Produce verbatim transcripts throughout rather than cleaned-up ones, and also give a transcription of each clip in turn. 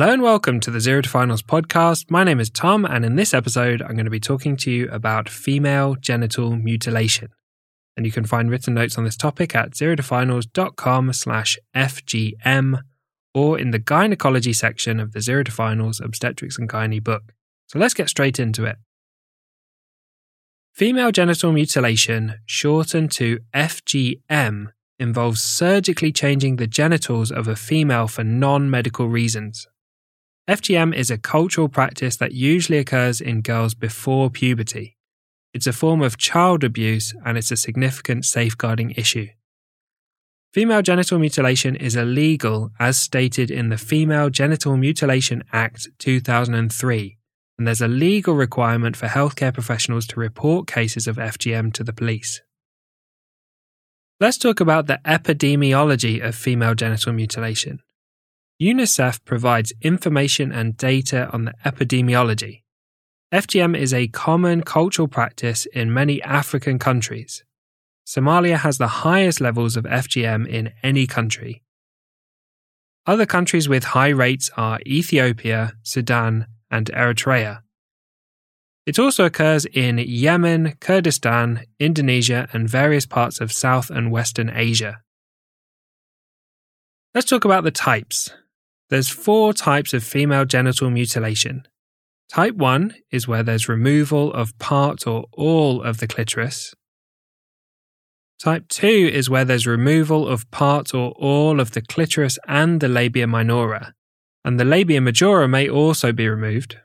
Hello and welcome to the Zero to Finals podcast. My name is Tom, and in this episode, I'm going to be talking to you about female genital mutilation. And you can find written notes on this topic at zero to finals dot com slash F G M or in the gynaecology section of the Zero to Finals Obstetrics and Gynae book. So let's get straight into it. Female genital mutilation, shortened to F G M, involves surgically changing the genitals of a female for non-medical reasons. F G M is a cultural practice that usually occurs in girls before puberty. It's a form of child abuse and it's a significant safeguarding issue. Female genital mutilation is illegal as stated in the Female Genital Mutilation Act two thousand three, and there's a legal requirement for healthcare professionals to report cases of F G M to the police. Let's talk about the epidemiology of female genital mutilation. UNICEF provides information and data on the epidemiology. F G M is a common cultural practice in many African countries. Somalia has the highest levels of F G M in any country. Other countries with high rates are Ethiopia, Sudan, and Eritrea. It also occurs in Yemen, Kurdistan, Indonesia, and various parts of South and Western Asia. Let's talk about the types. There's four types of female genital mutilation. Type one is where there's removal of part or all of the clitoris. Type two is where there's removal of part or all of the clitoris and the labia minora, and the labia majora may also be removed.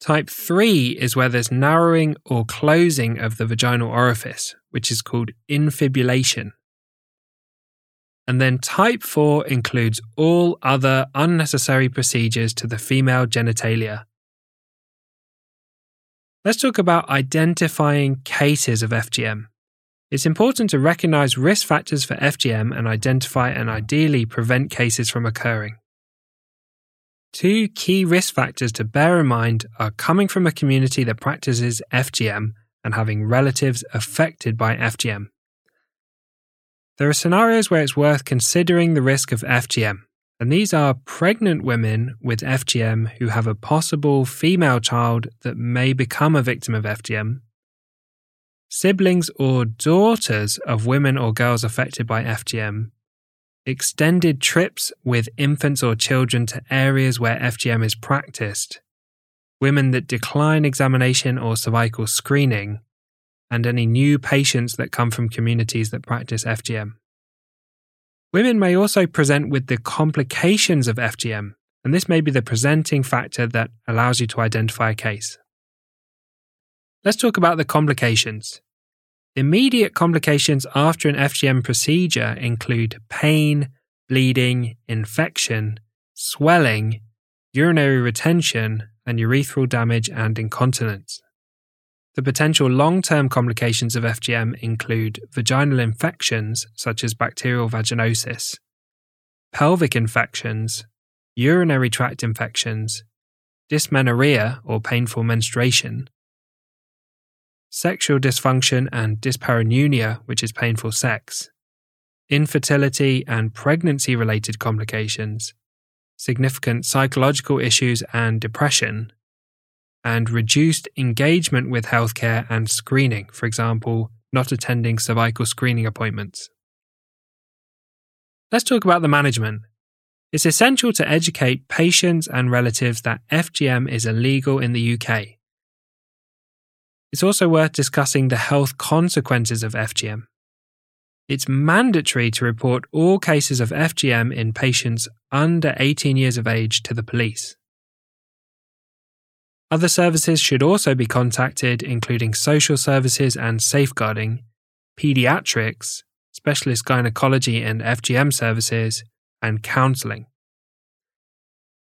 Type three is where there's narrowing or closing of the vaginal orifice, which is called infibulation. And then type four includes all other unnecessary procedures to the female genitalia. Let's talk about identifying cases of F G M. It's important to recognize risk factors for F G M and identify and ideally prevent cases from occurring. Two key risk factors to bear in mind are coming from a community that practices F G M and having relatives affected by F G M. There are scenarios where it's worth considering the risk of F G M, and these are pregnant women with F G M who have a possible female child that may become a victim of F G M, siblings or daughters of women or girls affected by F G M, extended trips with infants or children to areas where F G M is practiced, women that decline examination or cervical screening, and any new patients that come from communities that practice F G M. Women may also present with the complications of F G M, and this may be the presenting factor that allows you to identify a case. Let's talk about the complications. Immediate complications after an F G M procedure include pain, bleeding, infection, swelling, urinary retention, and urethral damage and incontinence. The potential long-term complications of F G M include vaginal infections such as bacterial vaginosis, pelvic infections, urinary tract infections, dysmenorrhea or painful menstruation, sexual dysfunction and dyspareunia, which is painful sex, infertility and pregnancy-related complications, significant psychological issues and depression, and reduced engagement with healthcare and screening, for example, not attending cervical screening appointments. Let's talk about the management. It's essential to educate patients and relatives that F G M is illegal in the U K. It's also worth discussing the health consequences of F G M. It's mandatory to report all cases of F G M in patients under eighteen years of age to the police. Other services should also be contacted, including social services and safeguarding, paediatrics, specialist gynaecology and F G M services, and counselling.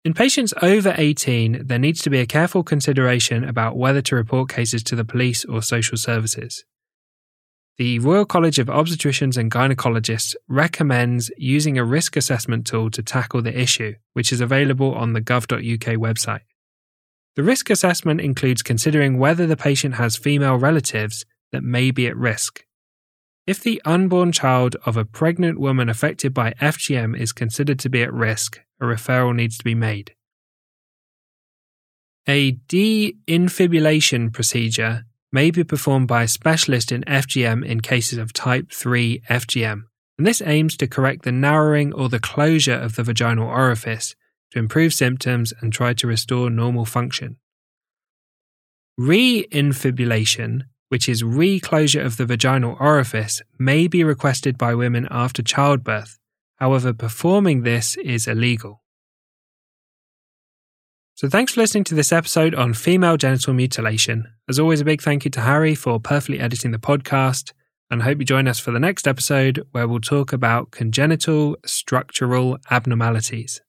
In patients over eighteen, there needs to be a careful consideration about whether to report cases to the police or social services. The Royal College of Obstetricians and Gynaecologists recommends using a risk assessment tool to tackle the issue, which is available on the gov dot U K website. The risk assessment includes considering whether the patient has female relatives that may be at risk. If the unborn child of a pregnant woman affected by F G M is considered to be at risk, a referral needs to be made. A de-infibulation procedure may be performed by a specialist in F G M in cases of type three F G M, and this aims to correct the narrowing or the closure of the vaginal orifice to improve symptoms and try to restore normal function. Re-infibulation, which is reclosure of the vaginal orifice, may be requested by women after childbirth. However, performing this is illegal. So thanks for listening to this episode on female genital mutilation. As always, a big thank you to Harry for perfectly editing the podcast, and I hope you join us for the next episode where we'll talk about congenital structural abnormalities.